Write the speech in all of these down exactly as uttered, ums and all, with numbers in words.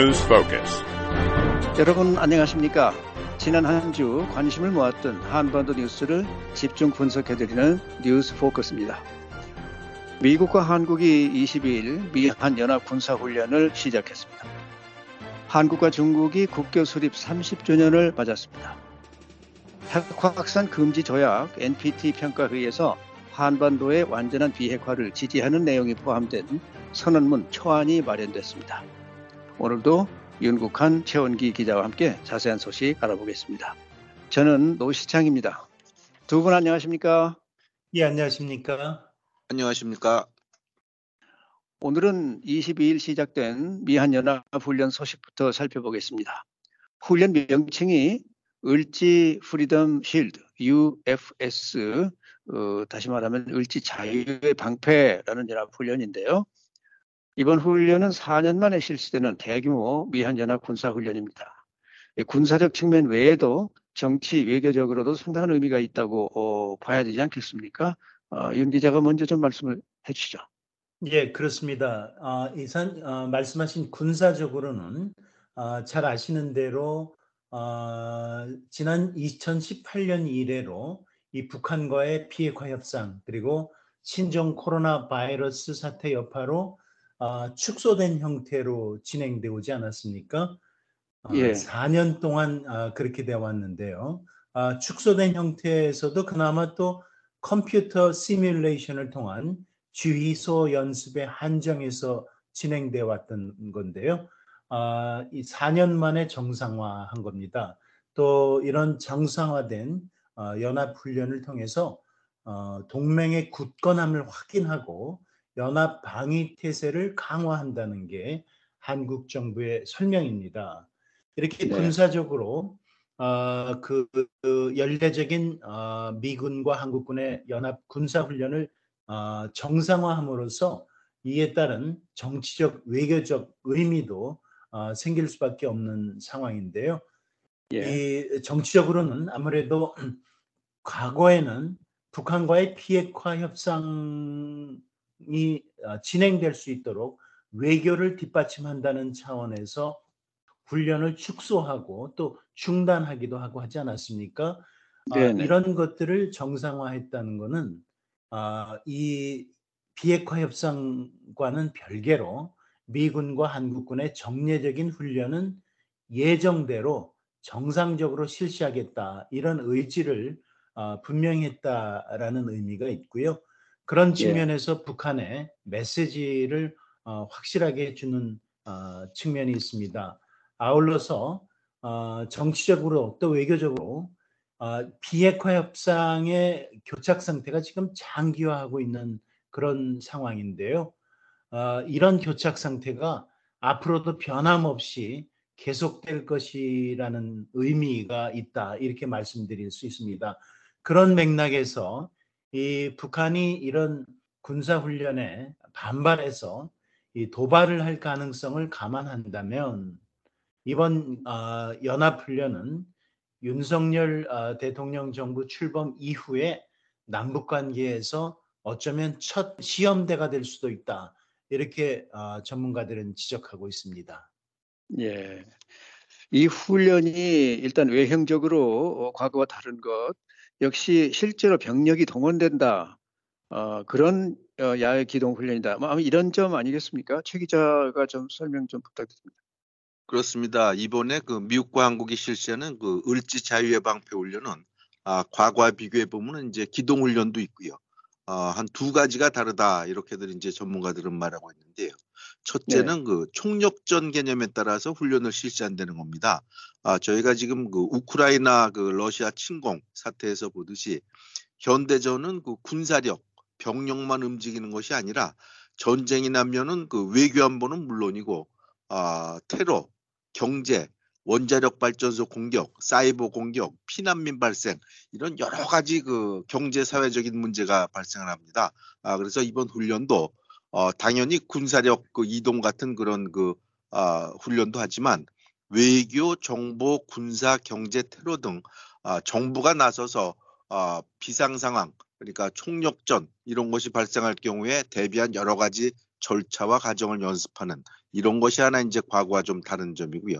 뉴스 포커스. 여러분 안녕하십니까? 지난 한 주 관심을 모았던 한반도 뉴스를 집중 분석해드리는 뉴스 포커스입니다. 미국과 한국이 이십이일 미한 연합 군사훈련을 시작했습니다. 한국과 중국이 국교 수립 삼십주년을 맞았습니다. 핵화 확산 금지 조약 엔피티 평가회의에서 한반도의 완전한 비핵화를 지지하는 내용이 포함된 선언문 초안이 마련됐습니다. 오늘도 윤국한, 최원기 기자와 함께 자세한 소식 알아보겠습니다. 저는 노시창입니다. 두 분 안녕하십니까? 예, 안녕하십니까? 안녕하십니까? 오늘은 이십이일 시작된 미한연합훈련 소식부터 살펴보겠습니다. 훈련 명칭이 을지 프리덤 쉴드, 유에프에스, 어, 다시 말하면 을지 자유의 방패라는 연합훈련인데요. 이번 훈련은 사년 만에 실시되는 대규모 미한연합 군사훈련입니다. 군사적 측면 외에도 정치, 외교적으로도 상당한 의미가 있다고 어, 봐야 되지 않겠습니까? 어, 윤 기자가 먼저 좀 말씀을 해주시죠. 예, 그렇습니다. 아, 이산, 아, 말씀하신 군사적으로는 아, 잘 아시는 대로 아, 지난 이천십팔년 이래로 이 북한과의 비핵화 협상 그리고 신종 코로나 바이러스 사태 여파로 아, 축소된 형태로 진행되어 오지 않았습니까? 아, 예. 사년 동안 아, 그렇게 되어 왔는데요. 아, 축소된 형태에서도 그나마 또 컴퓨터 시뮬레이션을 통한 주의소 연습의 한정에서 진행되어 왔던 건데요. 아, 이 사년 만에 정상화한 겁니다. 또 이런 정상화된 어, 연합훈련을 통해서 어, 동맹의 굳건함을 확인하고 연합 방위 태세를 강화한다는 게 한국 정부의 설명입니다. 이렇게 네. 군사적으로 어, 그, 그 연례적인 어, 미군과 한국군의 연합 군사훈련을 어, 정상화함으로써 이에 따른 정치적, 외교적 의미도 어, 생길 수밖에 없는 상황인데요. 예. 이 정치적으로는 아무래도 과거에는 북한과의 비핵화 협상이 진행될 수 있도록 외교를 뒷받침한다는 차원에서 훈련을 축소하고 또 중단하기도 하고 하지 않았습니까? 아, 이런 것들을 정상화했다는 것은 아, 이 비핵화 협상과는 별개로 미군과 한국군의 정례적인 훈련은 예정대로 정상적으로 실시하겠다 이런 의지를 어, 분명히 했다라는 의미가 있고요. 그런 측면에서 예. 북한의 메시지를 어, 확실하게 주는 어, 측면이 있습니다. 아울러서 어, 정치적으로 또 외교적으로 어, 비핵화 협상의 교착 상태가 지금 장기화하고 있는 그런 상황인데요. 어, 이런 교착 상태가 앞으로도 변함없이 계속될 것이라는 의미가 있다 이렇게 말씀드릴 수 있습니다. 그런 맥락에서 이 북한이 이런 군사훈련에 반발해서 이 도발을 할 가능성을 감안한다면 이번 어, 연합훈련은 윤석열 어, 대통령 정부 출범 이후에 남북관계에서 어쩌면 첫 시험대가 될 수도 있다 이렇게 어, 전문가들은 지적하고 있습니다. 예, 이 훈련이 일단 외형적으로 과거와 다른 것 역시 실제로 병력이 동원된다 어, 그런 야외 기동 훈련이다. 아마 이런 점 아니겠습니까? 최 기자가 좀 설명 좀 부탁드립니다. 그렇습니다. 이번에 그 미국과 한국이 실시하는 그 을지 자유의 방패 훈련은 아, 과거와 비교해 보면 이제 기동 훈련도 있고요. 아, 한 두 가지가 다르다 이렇게들 이제 전문가들은 말하고 있는데요. 첫째는 네. 그 총력전 개념에 따라서 훈련을 실시한다는 겁니다. 아, 저희가 지금 그 우크라이나 그 러시아 침공 사태에서 보듯이 현대전은 그 군사력, 병력만 움직이는 것이 아니라 전쟁이 나면은 그 외교 안보는 물론이고 아, 테러, 경제, 원자력 발전소 공격, 사이버 공격, 피난민 발생 이런 여러 가지 그 경제 사회적인 문제가 발생을 합니다. 아, 그래서 이번 훈련도 어, 당연히 군사력 그 이동 같은 그런 그 아, 훈련도 하지만 외교, 정보, 군사, 경제, 테러 등 아, 정부가 나서서 아, 비상 상황 그러니까 총력전 이런 것이 발생할 경우에 대비한 여러 가지 절차와 과정을 연습하는 이런 것이 하나 이제 과거와 좀 다른 점이고요.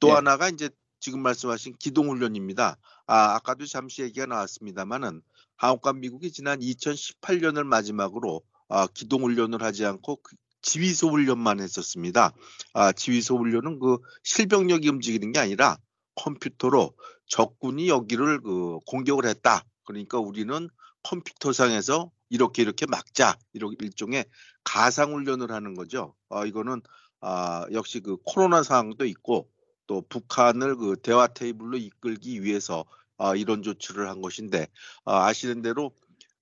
또 네. 하나가 이제 지금 말씀하신 기동훈련입니다. 아, 아까도 잠시 얘기가 나왔습니다만은 한국과 미국이 지난 이천십팔 년을 마지막으로 아, 기동훈련을 하지 않고 그 지휘소 훈련만 했었습니다. 아, 지휘소 훈련은 그 실병력이 움직이는 게 아니라 컴퓨터로 적군이 여기를 그 공격을 했다. 그러니까 우리는 컴퓨터상에서 이렇게 이렇게 막자. 이런 일종의 가상 훈련을 하는 거죠. 아, 이거는 아, 역시 그 코로나 상황도 있고 또 북한을 그 대화 테이블로 이끌기 위해서 아, 이런 조치를 한 것인데 아, 아시는 대로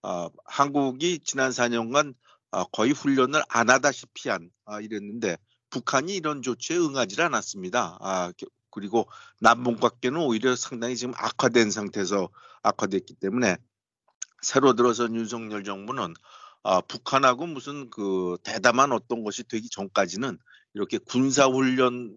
아, 한국이 지난 사 년간 아, 거의 훈련을 안 하다시피 한 아, 이랬는데 북한이 이런 조치에 응하지 않았습니다. 아, 그리고 남북관계는 오히려 상당히 지금 악화된 상태에서 악화됐기 때문에 새로 들어선 윤석열 정부는 아, 북한하고 무슨 그 대담한 어떤 것이 되기 전까지는 이렇게 군사훈련을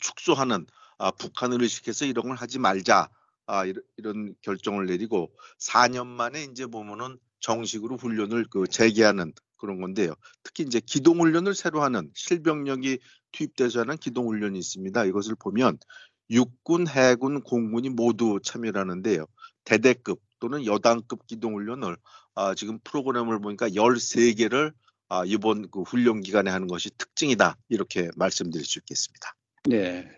축소하는 아, 북한을 의식해서 이런 걸 하지 말자. 아, 이런, 이런 결정을 내리고 사 년 만에 이제 보면은 정식으로 훈련을 그 재개하는 그런 건데요. 특히 이제 기동훈련을 새로 하는 실병력이 투입돼서 하는 기동훈련이 있습니다. 이것을 보면 육군, 해군, 공군이 모두 참여를 하는데요. 대대급 또는 여단급 기동훈련을 아, 지금 프로그램을 보니까 열세 개를 아, 이번 그 훈련 기간에 하는 것이 특징이다. 이렇게 말씀드릴 수 있겠습니다. 네.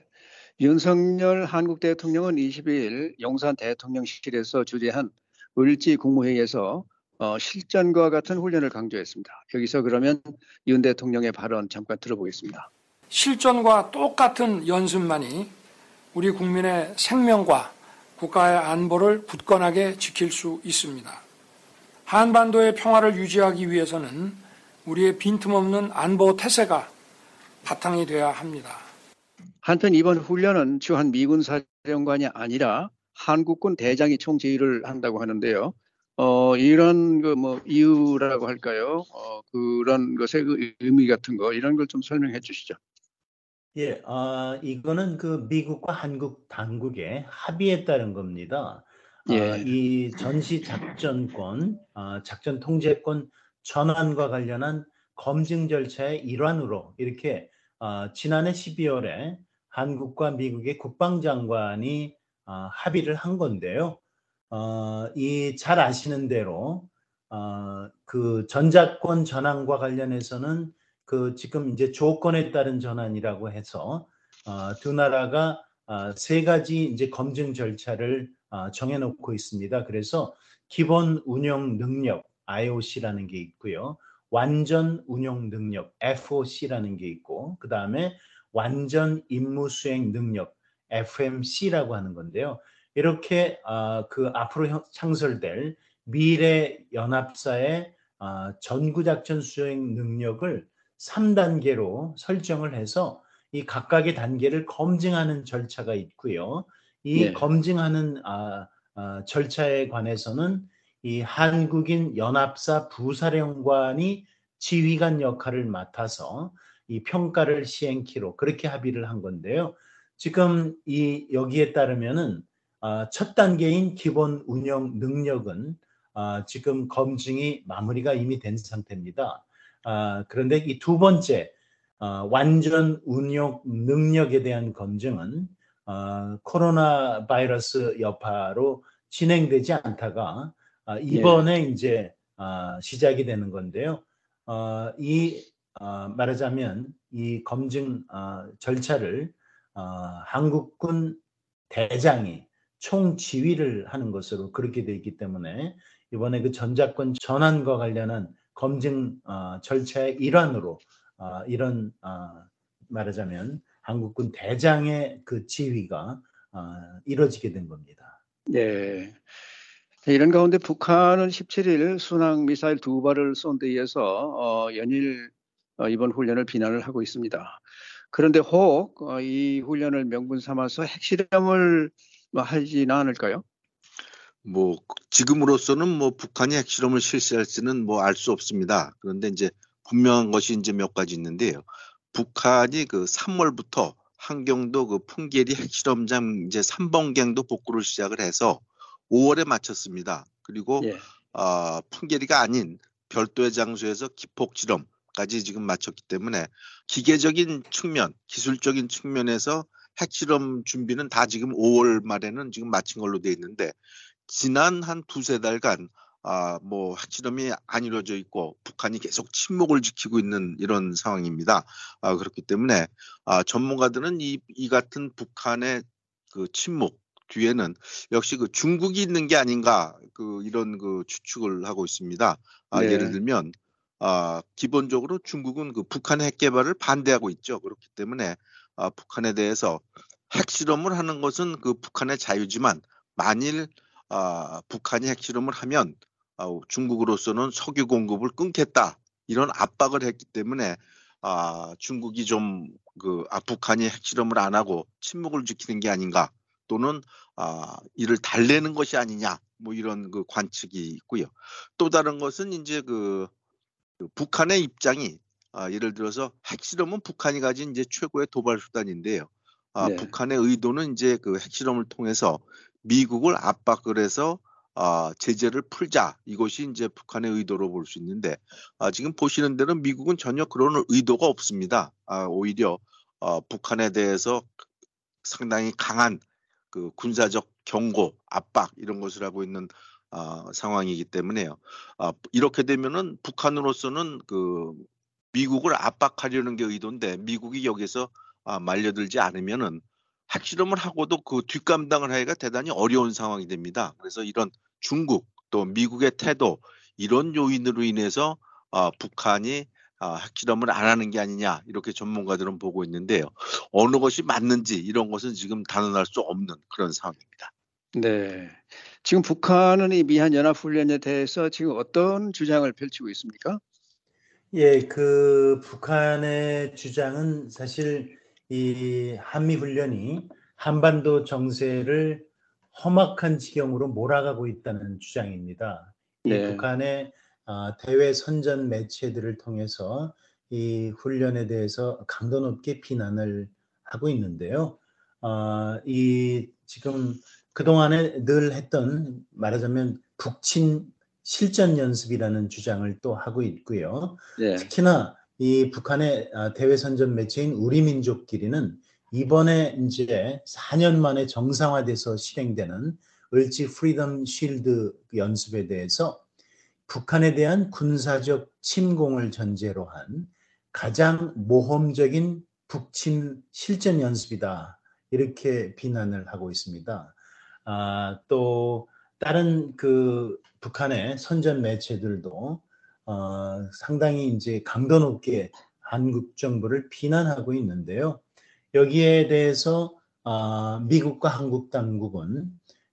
윤석열 한국 대통령은 이십일 일 용산 대통령실에서 주재한 을지 국무회의에서 어, 실전과 같은 훈련을 강조했습니다. 여기서 그러면 윤 대통령의 발언 잠깐 들어보겠습니다. 실전과 똑같은 연습만이 우리 국민의 생명과 국가의 안보를 굳건하게 지킬 수 있습니다. 한반도의 평화를 유지하기 위해서는 우리의 빈틈없는 안보 태세가 바탕이 돼야 합니다. 한편 이번 훈련은 주한 미군 사령관이 아니라 한국군 대장이 총지휘를 한다고 하는데요. 어, 이런 그 뭐 이유라고 할까요? 어, 그런 것의 그 의미 같은 거 이런 걸 좀 설명해 주시죠. 예, 아, 이거는 그 미국과 한국 당국의 합의에 따른 겁니다. 예. 아, 이 전시 작전권, 아, 작전 통제권 전환과 관련한 검증 절차의 일환으로 이렇게 아, 지난해 십이월에 한국과 미국의 국방장관이 어, 합의를 한 건데요. 어, 이 잘 아시는 대로 어, 그 전자권 전환과 관련해서는 그 지금 이제 조건에 따른 전환이라고 해서 어, 두 나라가 어, 세 가지 이제 검증 절차를 어, 정해놓고 있습니다. 그래서 기본 운영 능력 아이 오 씨라는 게 있고요. 완전 운영 능력 에프 오 씨라는 게 있고 그 다음에 완전 임무 수행 능력 에프 엠 씨라고 하는 건데요. 이렇게 어, 그 앞으로 창설될 미래 연합사의 어, 전구작전 수행 능력을 삼 단계로 설정을 해서 이 각각의 단계를 검증하는 절차가 있고요. 이 네. 검증하는 어, 어, 절차에 관해서는 이 한국인 연합사 부사령관이 지휘관 역할을 맡아서 이 평가를 시행키로 그렇게 합의를 한 건데요. 지금 이 여기에 따르면은 어, 첫 단계인 기본 운영 능력은 어, 지금 검증이 마무리가 이미 된 상태입니다. 어, 그런데 이 두 번째 어, 완전 운영 능력에 대한 검증은 어, 코로나 바이러스 여파로 진행되지 않다가 어, 이번에 네. 이제 어, 시작이 되는 건데요. 어, 이 어, 말하자면 이 검증 어, 절차를 어, 한국군 대장이 총지휘를 하는 것으로 그렇게 돼 있기 때문에 이번에 그 전자권 전환과 관련한 검증 어, 절차의 일환으로 어, 이런 어, 말하자면 한국군 대장의 그 지휘가 어, 이뤄지게 된 겁니다. 네. 이런 가운데 북한은 십칠 일 순항미사일 두 발을 쏜 데 이어서 어, 연일 어, 이번 훈련을 비난을 하고 있습니다. 그런데 혹 이 훈련을 명분 삼아서 핵실험을 하지는 않을까요? 뭐 지금으로서는 뭐 북한이 핵실험을 실시할지는 뭐 알 수 없습니다. 그런데 이제 분명한 것이 이제 몇 가지 있는데요. 북한이 그 삼월부터 한경도 그 풍계리 핵실험장 이제 삼 번경도 복구를 시작을 해서 오월에 마쳤습니다. 그리고 예. 어, 풍계리가 아닌 별도의 장소에서 기폭 실험 까지 지금 마쳤기 때문에 기계적인 측면, 기술적인 측면에서 핵실험 준비는 다 지금 오월 말에는 지금 마친 걸로 돼 있는데, 지난 한 두세 달간 아, 뭐 핵실험이 안 이루어져 있고 북한이 계속 침묵을 지키고 있는 이런 상황입니다. 아, 그렇기 때문에 아, 전문가들은 이, 이 같은 북한의 그 침묵 뒤에는 역시 그 중국이 있는 게 아닌가, 그 이런 그 추측을 하고 있습니다. 아, 네. 예를 들면 아, 기본적으로 중국은 그 북한의 핵 개발을 반대하고 있죠. 그렇기 때문에 아, 북한에 대해서 핵실험을 하는 것은 그 북한의 자유지만, 만일 아, 북한이 핵실험을 하면 아, 중국으로서는 석유 공급을 끊겠다, 이런 압박을 했기 때문에 아, 중국이 좀 그 아, 북한이 핵실험을 안 하고 침묵을 지키는 게 아닌가, 또는 아, 이를 달래는 것이 아니냐, 뭐 이런 그 관측이 있고요. 또 다른 것은 이제 그, 그 북한의 입장이 아, 예를 들어서 핵실험은 북한이 가진 이제 최고의 도발 수단인데요. 아, 네. 북한의 의도는 이제 그 핵실험을 통해서 미국을 압박을 해서 아, 제재를 풀자, 이것이 이제 북한의 의도로 볼 수 있는데, 아, 지금 보시는 대로 미국은 전혀 그런 의도가 없습니다. 아, 오히려 아, 북한에 대해서 상당히 강한 그 군사적 경고, 압박 이런 것을 하고 있는 아, 상황이기 때문에요. 아, 이렇게 되면은 북한으로서는 그 미국을 압박하려는 게 의도인데, 미국이 여기서 아, 말려들지 않으면은 핵실험을 하고도 그 뒷감당을 하기가 대단히 어려운 상황이 됩니다. 그래서 이런 중국 또 미국의 태도, 이런 요인으로 인해서 아, 북한이 아, 핵실험을 안 하는 게 아니냐, 이렇게 전문가들은 보고 있는데요. 어느 것이 맞는지 이런 것은 지금 단언할 수 없는 그런 상황입니다. 네, 지금 북한은 이 미한 연합훈련에 대해서 지금 어떤 주장을 펼치고 있습니까? 예, 그 북한의 주장은 사실 이 한미훈련이 한반도 정세를 험악한 지경으로 몰아가고 있다는 주장입니다. 네. 이 북한의 아, 대외 선전 매체들을 통해서 이 훈련에 대해서 강도 높게 비난을 하고 있는데요. 아, 이 지금 그동안에 늘 했던, 말하자면 북침 실전 연습이라는 주장을 또 하고 있고요. 네. 특히나 이 북한의 대외 선전 매체인 우리 민족끼리는 이번에 이제 사 년 만에 정상화돼서 실행되는 을지 프리덤 쉴드 연습에 대해서 북한에 대한 군사적 침공을 전제로 한 가장 모험적인 북침 실전 연습이다, 이렇게 비난을 하고 있습니다. 아, 또 다른 그 북한의 선전 매체들도 어, 상당히 이제 강도 높게 한국 정부를 비난하고 있는데요. 여기에 대해서 어, 미국과 한국 당국은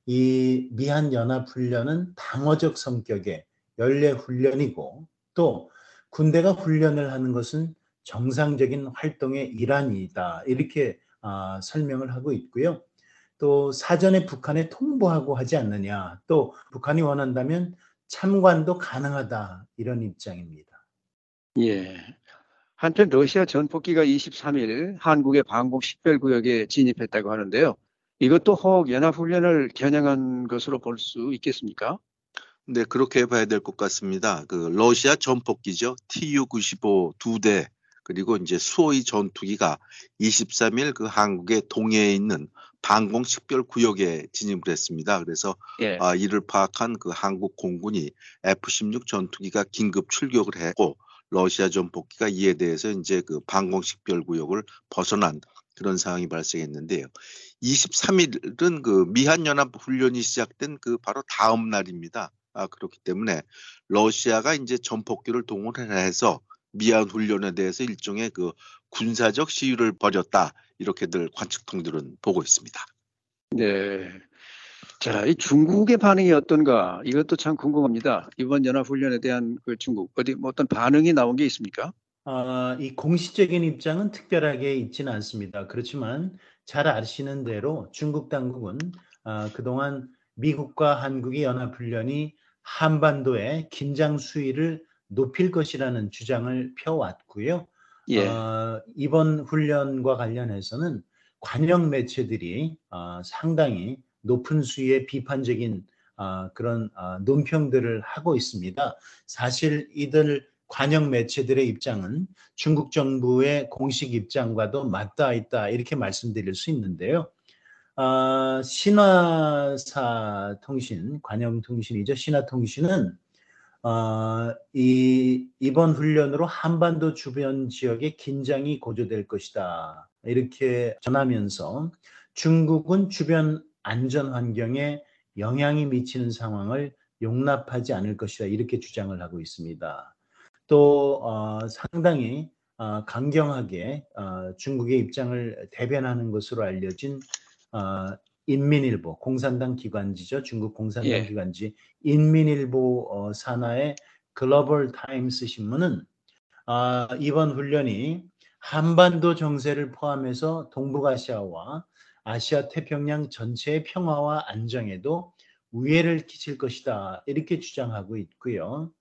이 미한 연합훈련은 방어적 성격의 연례 훈련이고, 또 군대가 훈련을 하는 것은 정상적인 활동의 일환이다, 이렇게 어, 설명을 하고 있고요. 또 사전에 북한에 통보하고 하지 않느냐, 또 북한이 원한다면 참관도 가능하다, 이런 입장입니다. 예. 한편 러시아 전폭기가 이십삼 일 한국의 방공 식별구역에 진입했다고 하는데요. 이것도 허억 연합훈련을 겨냥한 것으로 볼 수 있겠습니까? 네, 그렇게 봐야 될 것 같습니다. 그 러시아 전폭기죠. 티유 구십오 두 대, 그리고 이제 수호이 전투기가 이십삼 일 그 한국의 동해에 있는 방공 식별 구역에 진입을 했습니다. 그래서 예. 아, 이를 파악한 그 한국 공군이 에프 십육 전투기가 긴급 출격을 했고, 러시아 전폭기가 이에 대해서 이제 그 방공 식별 구역을 벗어난 그런 상황이 발생했는데요. 이십삼 일은 그 미한 연합 훈련이 시작된 그 바로 다음 날입니다. 아, 그렇기 때문에 러시아가 이제 전폭기를 동원해서 미한 훈련에 대해서 일종의 그 군사적 시위를 벌였다, 이렇게들 관측통들은 보고 있습니다. 네. 자, 이 중국의 반응이 어떤가, 이것도 참 궁금합니다. 이번 연합훈련에 대한 그 중국 어디 뭐 어떤 반응이 나온 게 있습니까? 아, 이 공식적인 입장은 특별하게 있지는 않습니다. 그렇지만 잘 아시는 대로 중국 당국은 아, 그동안 미국과 한국의 연합훈련이 한반도의 긴장 수위를 높일 것이라는 주장을 펴왔고요. 예. 어, 이번 훈련과 관련해서는 관영 매체들이 어, 상당히 높은 수위의 비판적인 어, 그런 어, 논평들을 하고 있습니다. 사실 이들 관영 매체들의 입장은 중국 정부의 공식 입장과도 맞닿아 있다 이렇게 말씀드릴 수 있는데요. 아, 신화사 통신, 관영통신이죠. 신화통신은 어, 이, 이번 훈련으로 한반도 주변 지역의 긴장이 고조될 것이다 이렇게 전하면서 중국은 주변 안전 환경에 영향이 미치는 상황을 용납하지 않을 것이다 이렇게 주장을 하고 있습니다. 또 어, 상당히 어, 강경하게 어, 중국의 입장을 대변하는 것으로 알려진 어, 인민일보, 공산당 기관지죠. 중국 공산당 예. 기관지 인민일보 산하의 글로벌 타임스 신문은 아, 이번 훈련이 한반도 정세를 포함해서 동북아시아와 아시아 태평양 전체의 평화와 안정에도 우애를 끼칠 것이다 이렇게 주장하고 있고요.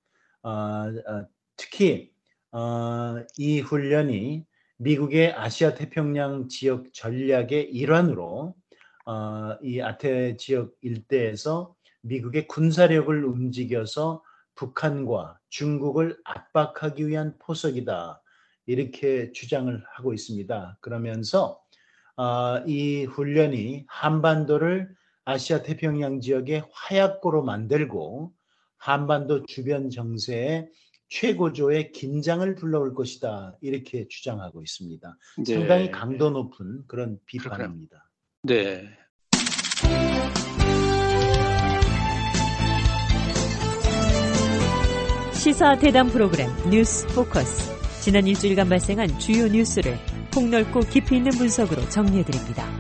아, 아, 특히 아, 이 훈련이 미국의 아시아 태평양 지역 전략의 일환으로 어, 이 아태 지역 일대에서 미국의 군사력을 움직여서 북한과 중국을 압박하기 위한 포석이다 이렇게 주장을 하고 있습니다. 그러면서 어, 이 훈련이 한반도를 아시아 태평양 지역의 화약고로 만들고 한반도 주변 정세에 최고조의 긴장을 불러올 것이다 이렇게 주장하고 있습니다. 네. 상당히 강도 높은 그런 비판입니다. 네. 시사대담 프로그램 뉴스 포커스. 지난 일주일간 발생한 주요 뉴스를 폭넓고 깊이 있는 분석으로 정리해드립니다.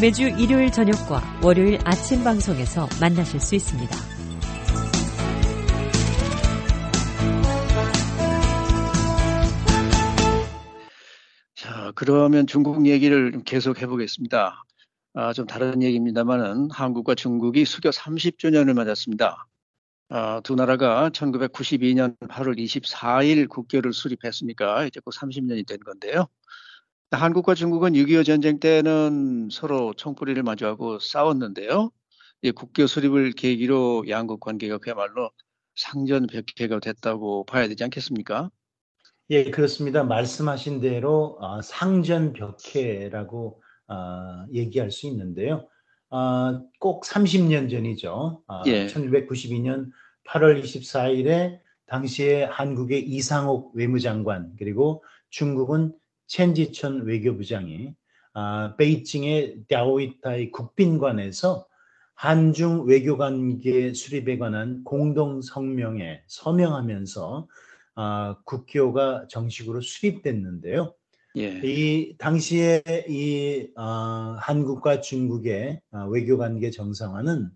매주 일요일 저녁과 월요일 아침 방송에서 만나실 수 있습니다. 자, 그러면 중국 얘기를 계속 해보겠습니다. 아, 좀 다른 얘기입니다만은 한국과 중국이 수교 삼십 주년을 맞았습니다. 아, 두 나라가 천구백구십이년 팔월 이십사일 국교를 수립했으니까 이제 곧 삼십 년이 된 건데요. 한국과 중국은 육이오 전쟁 때는 서로 총뿌리를 마주하고 싸웠는데요. 이 국교 수립을 계기로 양국 관계가 그야말로 상전벽해가 됐다고 봐야 되지 않겠습니까? 예, 그렇습니다. 말씀하신 대로 어, 상전벽해라고 어, 얘기할 수 있는데요. 어, 꼭 삼십 년 전이죠. 어, 예. 천구백구십이년 팔월 이십사일에 당시에 한국의 이상옥 외무장관 그리고 중국은 첸지천 외교부장이 어, 베이징의 갸오위타이 국빈관에서 한중 외교관계 수립에 관한 공동성명에 서명하면서 어, 국교가 정식으로 수립됐는데요. 예. 이 당시에 이 어, 한국과 중국의 어, 외교관계 정상화는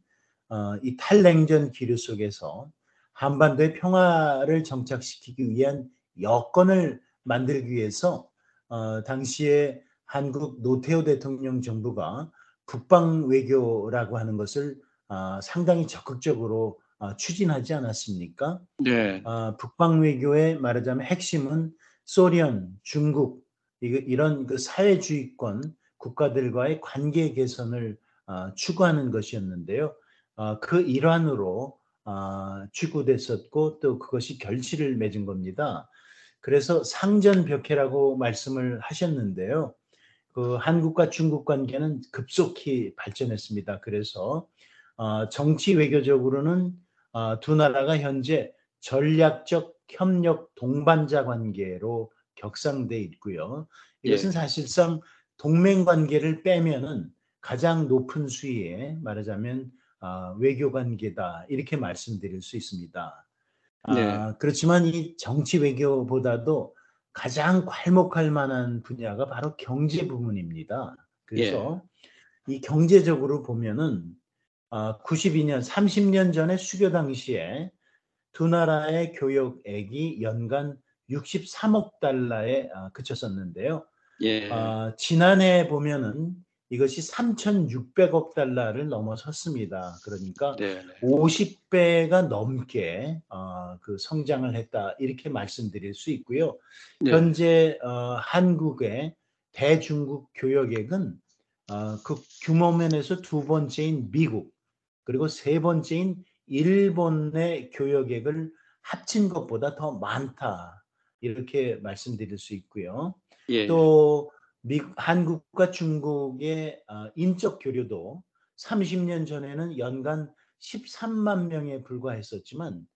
어, 이 탈냉전 기류 속에서 한반도의 평화를 정착시키기 위한 여건을 만들기 위해서 어, 당시에 한국 노태우 대통령 정부가 북방 외교라고 하는 것을 어, 상당히 적극적으로 어, 추진하지 않았습니까? 네. 어, 북방 외교의 말하자면 핵심은 소련, 중국 이런 그 사회주의권 국가들과의 관계 개선을 어, 추구하는 것이었는데요. 어, 그 일환으로 어, 추구됐었고 또 그것이 결실을 맺은 겁니다. 그래서 상전벽해라고 말씀을 하셨는데요. 그 한국과 중국 관계는 급속히 발전했습니다. 그래서 어, 정치 외교적으로는 어, 두 나라가 현재 전략적 협력 동반자 관계로 격상돼 있고요. 이것은 예. 사실상 동맹 관계를 빼면은 가장 높은 수위에 말하자면 어, 외교 관계다 이렇게 말씀드릴 수 있습니다. 아, 네. 그렇지만 이 정치 외교보다도 가장 괄목할 만한 분야가 바로 경제 부문입니다. 그래서 예. 이 경제적으로 보면은 어, 구십이년 삼십년 전에 수교 당시에 두 나라의 교역액이 연간 육십삼억 달러에 그쳤었는데요. 예. 어, 지난해 보면은 이것이 삼천육백억 달러를 넘어섰습니다. 그러니까 네네. 오십 배가 넘게 어, 그 성장을 했다 이렇게 말씀드릴 수 있고요. 네. 현재 어, 한국의 대중국 교역액은 어, 그 규모면에서 두 번째인 미국 그리고 세 번째인 일본의 교역액을 합친 것보다 더 많다. 이렇게 말씀드릴 수 있고요. 예. 또 미국, 한국과 중국의 인적 교류도 삼십 년 전에는 연간 십삼만 명에 불과했었지만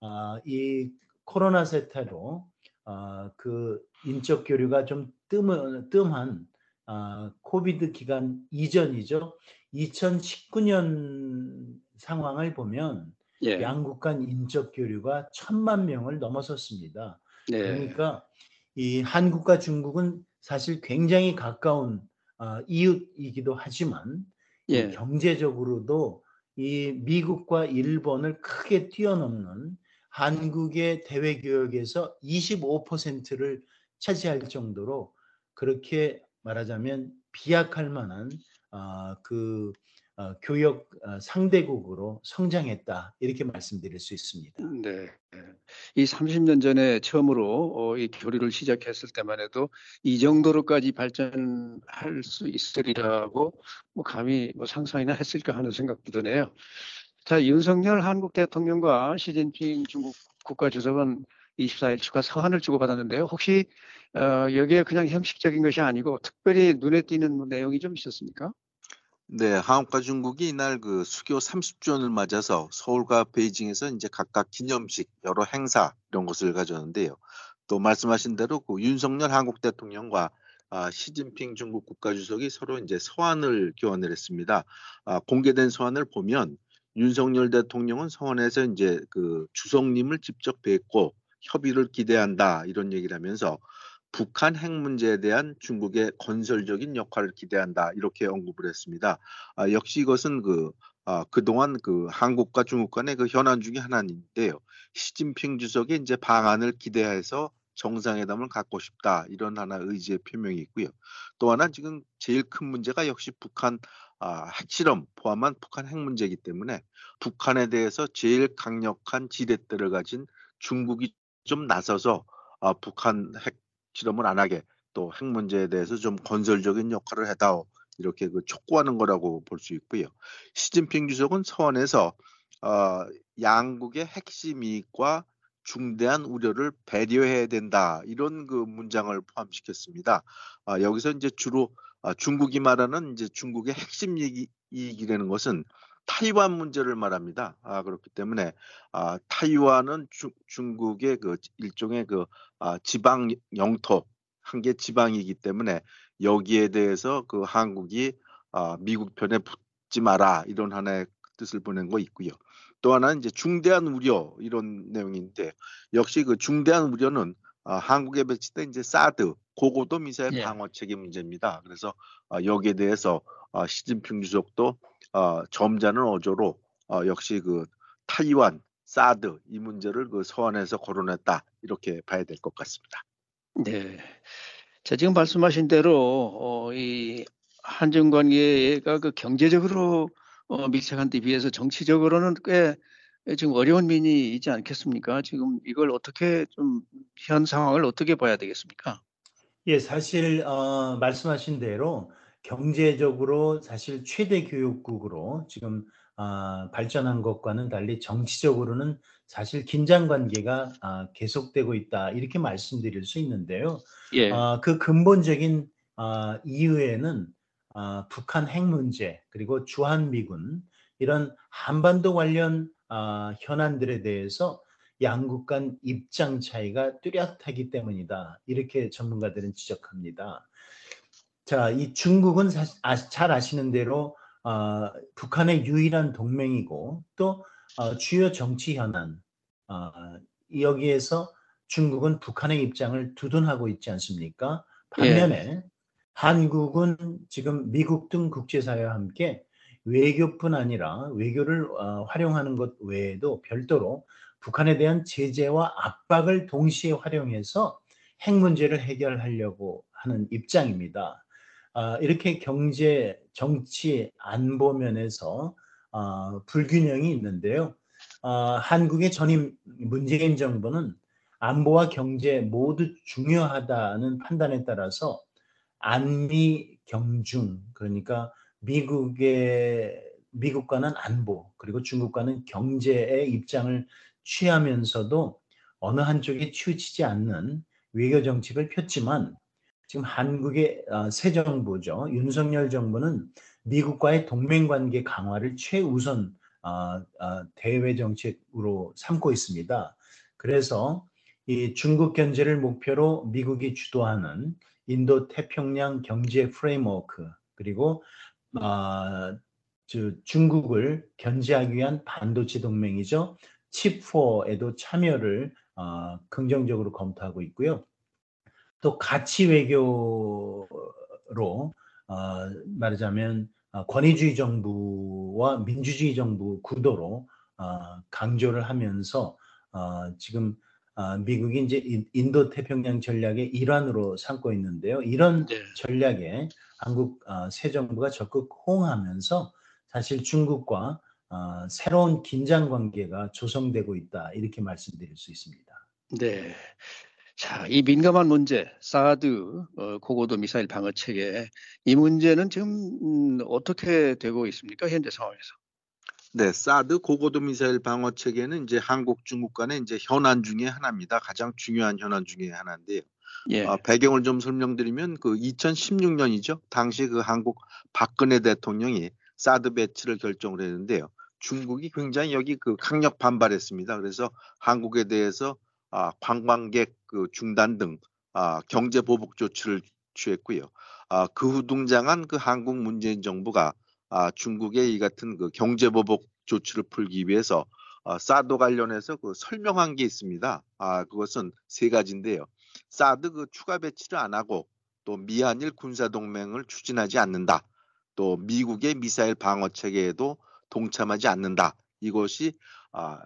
어, 이 코로나 세태로 어, 그 인적 교류가 좀 뜸, 뜸한 어, 코비드 기간 이전이죠. 이천십구 년 상황을 보면 예. 양국 간 인적 교류가 천만 명을 넘어섰습니다. 예. 그러니까 이 한국과 중국은 사실 굉장히 가까운 어, 이웃이기도 하지만 예. 경제적으로도 이 미국과 일본을 크게 뛰어넘는 한국의 대외 교역에서 이십오 퍼센트를 차지할 정도로 그렇게 말하자면 비약할 만한 어, 그 어, 교역 어, 상대국으로 성장했다 이렇게 말씀드릴 수 있습니다. 네, 이 삼십 년 전에 처음으로 어, 이 교류를 시작했을 때만 해도 이 정도로까지 발전할 수 있으리라고 뭐 감히 뭐 상상이나 했을까 하는 생각도 드네요. 자, 윤석열 한국 대통령과 시진핑 중국 국가주석은 이십사 일 축하 서한을 주고받았는데요. 혹시 어, 여기에 그냥 형식적인 것이 아니고 특별히 눈에 띄는 내용이 좀 있었습니까? 네, 한국과 중국이 이날 그 수교 삼십 주년을 맞아서 서울과 베이징에서 이제 각각 기념식, 여러 행사 이런 것을 가졌는데요. 또 말씀하신 대로 그 윤석열 한국 대통령과 아, 시진핑 중국 국가주석이 서로 이제 서한을 교환을 했습니다. 아, 공개된 서한을 보면 윤석열 대통령은 서원에서 이제 그 주석님을 직접 뵙고 협의를 기대한다 이런 얘기를 하면서 북한 핵 문제에 대한 중국의 건설적인 역할을 기대한다 이렇게 언급을 했습니다. 아, 역시 이것은 그 아, 그동안 그 한국과 중국 간의 그 현안 중에 하나인데요. 시진핑 주석의 이제 방안을 기대해서 정상회담을 갖고 싶다 이런 하나 의지의 표명이 있고요. 또 하나 지금 제일 큰 문제가 역시 북한 아, 핵실험 포함한 북한 핵 문제이기 때문에 북한에 대해서 제일 강력한 지렛대를 가진 중국이 좀 나서서 아, 북한 핵실험을 안 하게 또 핵 문제에 대해서 좀 건설적인 역할을 해다오 이렇게 그 촉구하는 거라고 볼 수 있고요. 시진핑 주석은 서원에서 어, 양국의 핵심 이익과 중대한 우려를 배려해야 된다 이런 그 문장을 포함시켰습니다. 아, 여기서 이제 주로 아, 중국이 말하는 이제 중국의 핵심 이익, 이익이라는 것은 타이완 문제를 말합니다. 아, 그렇기 때문에 아, 타이완은 주, 중국의 그 일종의 그 아, 지방 영토 한 개 지방이기 때문에 여기에 대해서 그 한국이 아, 미국 편에 붙지 마라 이런 하나의 뜻을 보낸 거 있고요. 또 하나는 이제 중대한 우려 이런 내용인데 역시 그 중대한 우려는 아, 한국에 배치된 이제 사드 고고도 미사일 예. 방어책의 문제입니다. 그래서 아, 여기에 대해서 아, 시진핑 주석도 아, 점잖은 어조로 아, 역시 그 타이완 사드 이 문제를 그 서한에서 거론했다 이렇게 봐야 될 것 같습니다. 네, 자 지금 말씀하신 대로 어, 이 한중 관계가 그 경제적으로 어, 밀착한 데 비해서 정치적으로는 꽤 지금 어려운 면이 있지 않겠습니까? 지금 이걸 어떻게 좀 현 상황을 어떻게 봐야 되겠습니까? 예, 사실 어, 말씀하신 대로 경제적으로 사실 최대 교역국으로 지금 어, 발전한 것과는 달리 정치적으로는 사실 긴장 관계가 어, 계속되고 있다 이렇게 말씀드릴 수 있는데요. 예. 어, 그 근본적인 어, 이유에는 어, 북한 핵 문제 그리고 주한미군 이런 한반도 관련 어, 현안들에 대해서 양국 간 입장 차이가 뚜렷하기 때문이다. 이렇게 전문가들은 지적합니다. 자, 이 중국은 사시, 아, 잘 아시는 대로 어, 북한의 유일한 동맹이고 또 어, 주요 정치 현안 어, 여기에서 중국은 북한의 입장을 두둔하고 있지 않습니까? 반면에 예. 한국은 지금 미국 등 국제사회와 함께 외교뿐 아니라 외교를 어, 활용하는 것 외에도 별도로 북한에 대한 제재와 압박을 동시에 활용해서 핵 문제를 해결하려고 하는 입장입니다. 아, 이렇게 경제, 정치, 안보 면에서 아, 불균형이 있는데요. 아, 한국의 전임 문재인 정부는 안보와 경제 모두 중요하다는 판단에 따라서 안미 경중, 그러니까 미국의, 미국과는 안보, 그리고 중국과는 경제의 입장을 취하면서도 어느 한쪽이 치우치지 않는 외교 정책을 폈지만 지금 한국의 새 정부죠. 윤석열 정부는 미국과의 동맹관계 강화를 최우선 대외 정책으로 삼고 있습니다. 그래서 이 중국 견제를 목표로 미국이 주도하는 인도태평양 경제 프레임워크 그리고 어, 중국을 견제하기 위한 반도체 동맹이죠. 칩사에도 참여를 어, 긍정적으로 검토하고 있고요. 또 가치 외교로 어, 말하자면 권위주의 정부와 민주주의 정부 구도로 어, 강조를 하면서 어, 지금 어, 미국이 이제 인도태평양 전략의 일환으로 삼고 있는데요. 이런 네. 전략에 한국 어, 새 정부가 적극 호응하면서 사실 중국과 어, 새로운 긴장 관계가 조성되고 있다 이렇게 말씀드릴 수 있습니다. 네. 자, 이 민감한 문제, 사드 어, 고고도 미사일 방어 체계 이 문제는 지금 음, 어떻게 되고 있습니까? 현재 상황에서? 네, 사드 고고도 미사일 방어 체계는 이제 한국 중국 간의 이제 현안 중에 하나입니다. 가장 중요한 현안 중에 하나인데요. 예. 어, 배경을 좀 설명드리면 그 이천십육 년이죠. 당시 그 한국 박근혜 대통령이 사드 배치를 결정을 했는데요. 중국이 굉장히 여기 그 강력 반발했습니다. 그래서 한국에 대해서 아, 관광객 그 중단 등 아, 경제 보복 조치를 취했고요. 아, 그 후 등장한 그 한국 문재인 정부가 아, 중국의 이 같은 그 경제보복 조치를 풀기 위해서 아, 사드 관련해서 그 설명한 게 있습니다. 아, 그것은 세 가지인데요. 사드 그 추가 배치를 안 하고 또 미한일 군사동맹을 추진하지 않는다. 또 미국의 미사일 방어 체계에도 동참하지 않는다. 이것이 아,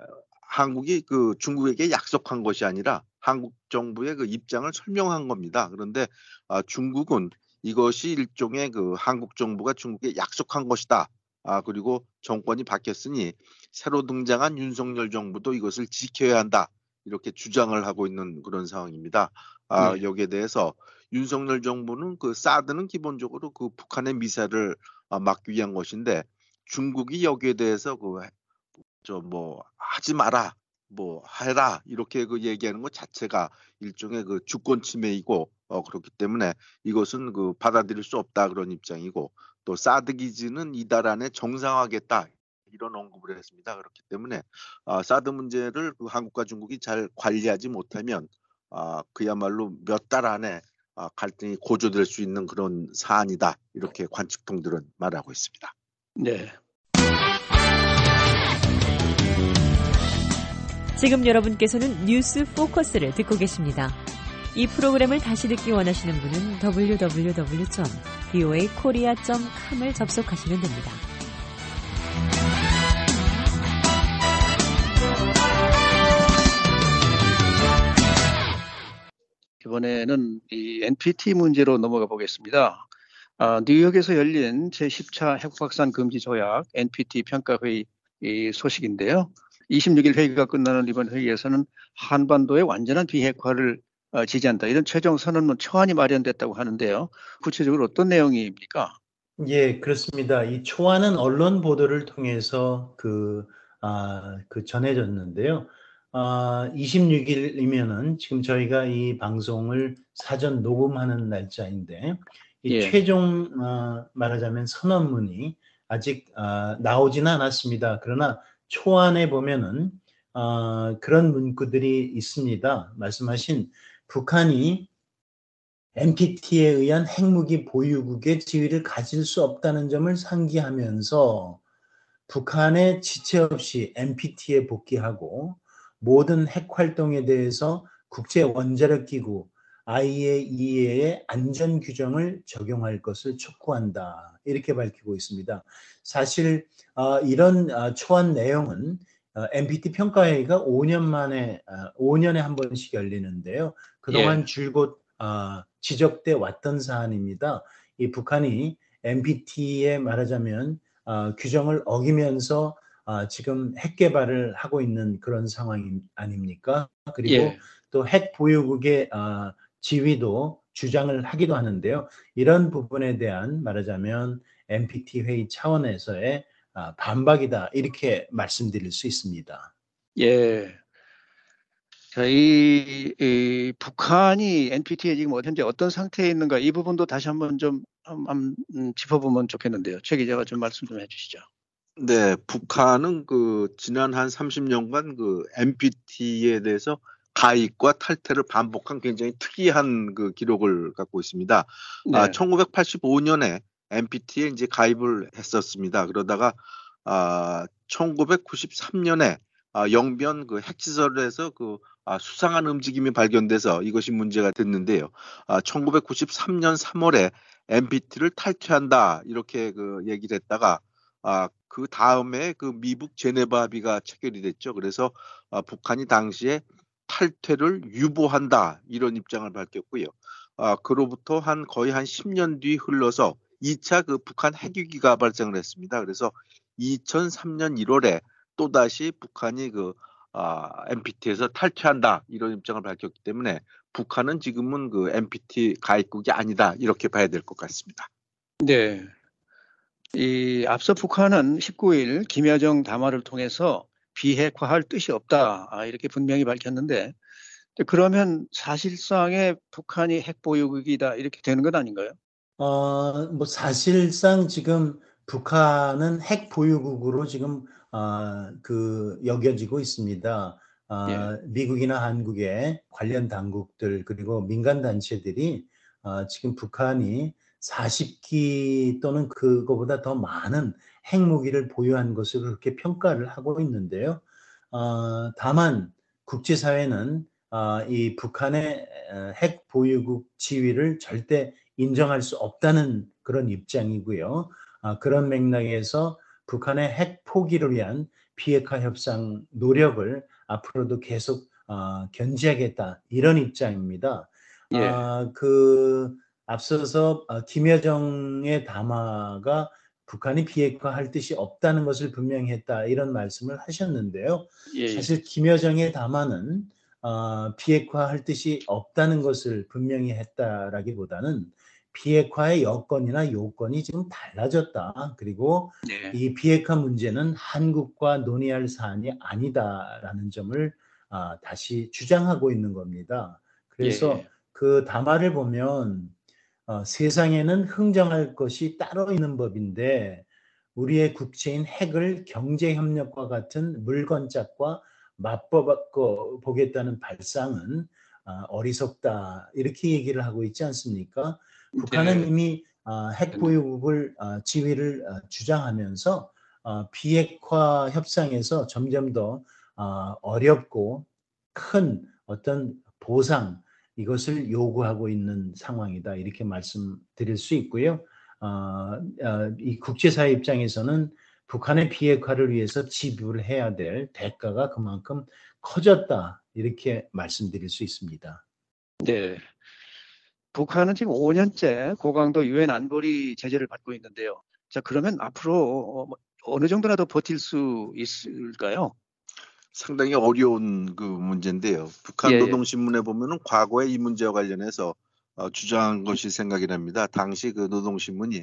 한국이 그 중국에게 약속한 것이 아니라 한국 정부의 그 입장을 설명한 겁니다. 그런데 아, 중국은 이것이 일종의 그 한국 정부가 중국에 약속한 것이다. 아, 그리고 정권이 바뀌었으니 새로 등장한 윤석열 정부도 이것을 지켜야 한다. 이렇게 주장을 하고 있는 그런 상황입니다. 아, 네. 여기에 대해서 윤석열 정부는 그 사드는 기본적으로 그 북한의 미사를 아, 막기 위한 것인데 중국이 여기에 대해서 그 저 뭐 하지 마라, 뭐 해라 이렇게 그 얘기하는 것 자체가 일종의 그 주권 침해이고. 어, 그렇기 때문에 이것은 그 받아들일 수 없다 그런 입장이고 또 사드 기지는 이달 안에 정상화하겠다 이런 언급을 했습니다. 그렇기 때문에 아, 사드 문제를 그 한국과 중국이 잘 관리하지 못하면 아, 그야말로 몇 달 안에 아, 갈등이 고조될 수 있는 그런 사안이다 이렇게 관측통들은 말하고 있습니다. 네. 지금 여러분께서는 뉴스 포커스를 듣고 계십니다. 이 프로그램을 다시 듣기 원하시는 분은 더블유 더블유 더블유 점 브이오에이코리아 점 컴을 접속하시면 됩니다. 이번에는 이 엔피티 문제로 넘어가 보겠습니다. 아, 뉴욕에서 열린 제십 차 핵확산 금지 조약 엔피티 평가회의 소식인데요. 이십육 일 회의가 끝나는 이번 회의에서는 한반도의 완전한 비핵화를 지지한다. 이런 최종 선언문 초안이 마련됐다고 하는데요. 구체적으로 어떤 내용입니까? 예, 그렇습니다. 이 초안은 언론 보도를 통해서 그, 아, 그 전해졌는데요. 아, 이십육 일이면은 지금 저희가 이 방송을 사전 녹음하는 날짜인데 이 예. 최종 아, 말하자면 선언문이 아직 아, 나오지는 않았습니다. 그러나 초안에 보면은 아, 그런 문구들이 있습니다. 말씀하신 북한이 엔피티에 의한 핵무기 보유국의 지위를 가질 수 없다는 점을 상기하면서 북한의 지체 없이 엔피티에 복귀하고 모든 핵활동에 대해서 국제원자력기구 아이에이이에이의 안전규정을 적용할 것을 촉구한다. 이렇게 밝히고 있습니다. 사실 어, 이런 어, 초안 내용은 엔피티 평가회의가 오 년 만에, 오 년에 한 번씩 열리는데요. 그동안 예. 줄곧 어, 지적돼 왔던 사안입니다. 이 북한이 엔피티에 말하자면 어, 규정을 어기면서 어, 지금 핵 개발을 하고 있는 그런 상황 아닙니까? 그리고 예. 또 핵 보유국의 어, 지위도 주장을 하기도 하는데요. 이런 부분에 대한 말하자면 엔피티 회의 차원에서의 반박이다 이렇게 말씀드릴 수 있습니다. 예, 저희 이, 북한이 엔피티에 지금 현재 어떤 상태에 있는가 이 부분도 다시 한번 좀 한번 짚어보면 좋겠는데요. 최 기자가 좀 말씀 좀 해주시죠. 네, 북한은 그 지난 한 삼십 년간 그 엔피티에 대해서 가입과 탈퇴를 반복한 굉장히 특이한 그 기록을 갖고 있습니다. 네. 아, 천구백팔십오 년에 엔피티에 이제 가입을 했었습니다. 그러다가 아, 천구백구십삼 년에 아, 영변 그 핵시설에서 그 아, 수상한 움직임이 발견돼서 이것이 문제가 됐는데요. 아, 천구백구십삼 년 삼월에 엔피티를 탈퇴한다 이렇게 그 얘기를 했다가 아, 그 다음에 그 미국 제네바 합의가 체결이 됐죠. 그래서 아, 북한이 당시에 탈퇴를 유보한다 이런 입장을 밝혔고요. 아, 그로부터 한 거의 한 십 년 뒤 흘러서 이 차 그 북한 핵위기가 발생을 했습니다. 그래서 이천삼 년 일월에 또다시 북한이 그 아, 엔피티에서 탈퇴한다 이런 입장을 밝혔기 때문에 북한은 지금은 그 엔피티 가입국이 아니다 이렇게 봐야 될 것 같습니다. 네. 이 앞서 북한은 십구 일 김여정 담화를 통해서 비핵화할 뜻이 없다 아, 이렇게 분명히 밝혔는데 그러면 사실상의 북한이 핵보유국이다 이렇게 되는 것 아닌가요? 어, 뭐 사실상 지금 북한은 핵보유국으로 지금 아, 그 여겨지고 있습니다. 아, 예. 미국이나 한국의 관련 당국들 그리고 민간 단체들이 아, 지금 북한이 사십 기 또는 그거보다 더 많은 핵무기를 보유한 것을 그렇게 평가를 하고 있는데요. 아, 다만 국제사회는 아, 이 북한의 핵 보유국 지위를 절대 인정할 수 없다는 그런 입장이고요. 아, 그런 맥락에서 북한의 핵 포기를 위한 비핵화 협상 노력을 앞으로도 계속 어, 견지하겠다 이런 입장입니다. 예. 아, 그 앞서서 김여정의 담화가 북한이 비핵화할 뜻이 없다는 것을 분명히 했다 이런 말씀을 하셨는데요. 예. 사실 김여정의 담화는 어, 비핵화할 뜻이 없다는 것을 분명히 했다라기보다는 비핵화의 여건이나 요건이 지금 달라졌다. 그리고 네. 이 비핵화 문제는 한국과 논의할 사안이 아니다라는 점을 아, 다시 주장하고 있는 겁니다. 그래서 예. 그 담화를 보면 어, 세상에는 흥정할 것이 따로 있는 법인데 우리의 국체인 핵을 경제협력과 같은 물건짝과 맞바꿔 보겠다는 발상은 아, 어리석다 이렇게 얘기를 하고 있지 않습니까? 북한은 네. 이미 어, 핵 보유국을 어, 지위를 어, 주장하면서 어, 비핵화 협상에서 점점 더 어, 어렵고 큰 어떤 보상 이것을 요구하고 있는 상황이다 이렇게 말씀드릴 수 있고요. 어, 어, 이 국제사회 입장에서는 북한의 비핵화를 위해서 지불해야 될 대가가 그만큼 커졌다 이렇게 말씀드릴 수 있습니다. 네. 북한은 지금 오 년째 고강도 유엔 안보리 제재를 받고 있는데요. 자, 그러면 앞으로 어느 정도나 더 버틸 수 있을까요? 상당히 어려운 그 문제인데요. 북한 예, 노동신문에 보면은 과거에 이 문제와 관련해서 어, 주장한 것이 생각이 납니다. 당시 그 노동신문이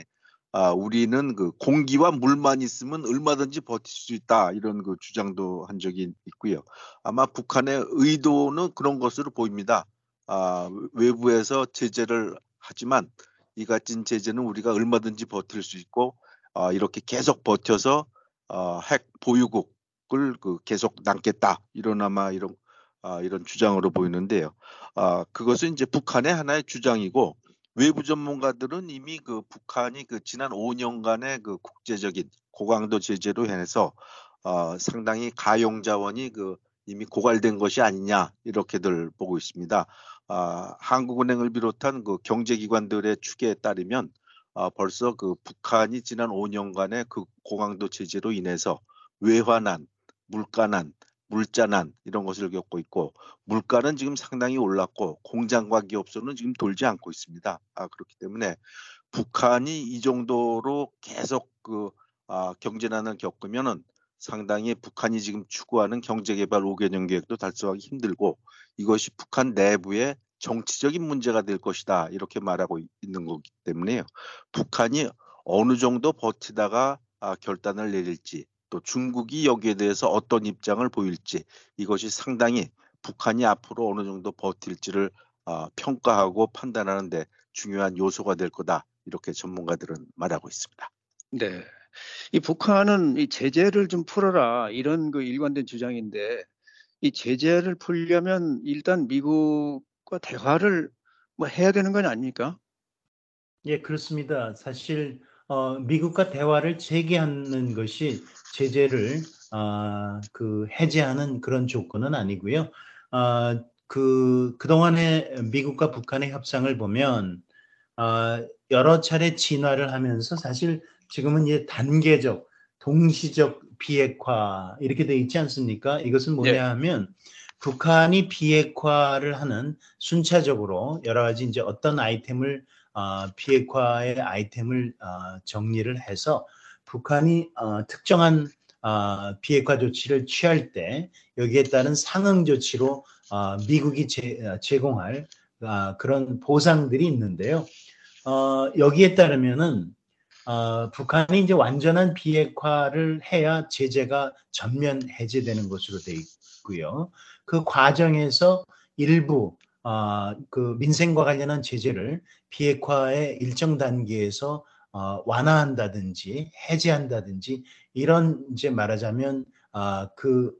아, 우리는 그 공기와 물만 있으면 얼마든지 버틸 수 있다 이런 그 주장도 한 적이 있고요. 아마 북한의 의도는 그런 것으로 보입니다. 아, 외부에서 제재를 하지만 이 같은 제재는 우리가 얼마든지 버틸 수 있고 아, 이렇게 계속 버텨서 아, 핵 보유국을 그 계속 남겠다 이런 아마 이런 아, 이런 주장으로 보이는데요. 아, 그것은 이제 북한의 하나의 주장이고 외부 전문가들은 이미 그 북한이 그 지난 오 년간의 그 국제적인 고강도 제재로 인해서 아, 상당히 가용 자원이 그 이미 고갈된 것이 아니냐 이렇게들 보고 있습니다. 아, 한국은행을 비롯한 그 경제기관들의 추계에 따르면 아, 벌써 그 북한이 지난 오 년간의 그 고강도 제재로 인해서 외환난, 물가난, 물자난 이런 것을 겪고 있고 물가는 지금 상당히 올랐고 공장과 기업소는 지금 돌지 않고 있습니다. 아, 그렇기 때문에 북한이 이 정도로 계속 그 아, 경제난을 겪으면은 상당히 북한이 지금 추구하는 경제개발 오 개년 계획도 달성하기 힘들고 이것이 북한 내부의 정치적인 문제가 될 것이다 이렇게 말하고 있는 거기 때문에요. 북한이 어느 정도 버티다가 아, 결단을 내릴지 또 중국이 여기에 대해서 어떤 입장을 보일지 이것이 상당히 북한이 앞으로 어느 정도 버틸지를 어, 평가하고 판단하는 데 중요한 요소가 될 거다. 이렇게 전문가들은 말하고 있습니다. 네, 이 북한은 이 제재를 좀 풀어라 이런 그 일관된 주장인데 이 제재를 풀려면 일단 미국과 대화를 뭐 해야 되는 건 아닙니까? 예, 그렇습니다. 사실 어, 미국과 대화를 재개하는 것이 제재를 아, 그 해제하는 그런 조건은 아니고요. 아, 그 그동안의 미국과 북한의 협상을 보면 아, 여러 차례 진화를 하면서 사실 지금은 이제 단계적, 동시적 비핵화 이렇게 돼 있지 않습니까? 이것은 뭐냐 네. 하면 북한이 비핵화를 하는 순차적으로 여러 가지 이제 어떤 아이템을 어, 비핵화의 아이템을 어, 정리를 해서 북한이 어, 특정한 어, 비핵화 조치를 취할 때 여기에 따른 상응 조치로 어, 미국이 제, 제공할 어, 그런 보상들이 있는데요. 어, 여기에 따르면은 어, 북한이 이제 완전한 비핵화를 해야 제재가 전면 해제되는 것으로 돼 있고요. 그 과정에서 일부 어, 그 민생과 관련한 제재를 비핵화의 일정 단계에서 어, 완화한다든지 해제한다든지 이런 이제 말하자면 어, 그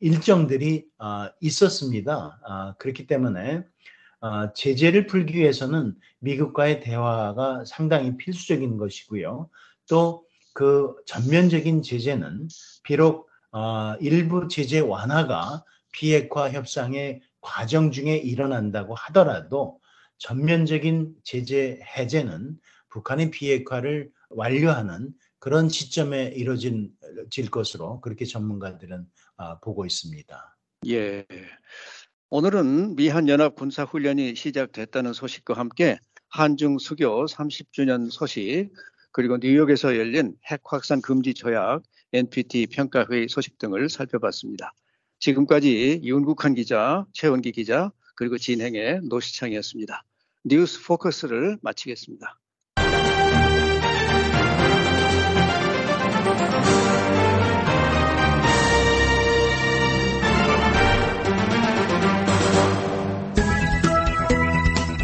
일정들이 어, 있었습니다. 어, 그렇기 때문에. 어, 제재를 풀기 위해서는 미국과의 대화가 상당히 필수적인 것이고요. 또 그 전면적인 제재는 비록 어, 일부 제재 완화가 비핵화 협상의 과정 중에 일어난다고 하더라도 전면적인 제재 해제는 북한의 비핵화를 완료하는 그런 지점에 이루어질 것으로 그렇게 전문가들은 어, 보고 있습니다. 예. 오늘은 미한연합군사훈련이 시작됐다는 소식과 함께 한중 수교 삼십 주년 소식, 그리고 뉴욕에서 열린 핵확산 금지 조약 엔피티 평가회의 소식 등을 살펴봤습니다. 지금까지 윤국한 기자, 최원기 기자, 그리고 진행의 노시창이었습니다. 뉴스 포커스를 마치겠습니다.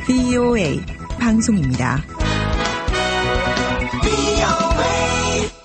브이오에이 방송입니다.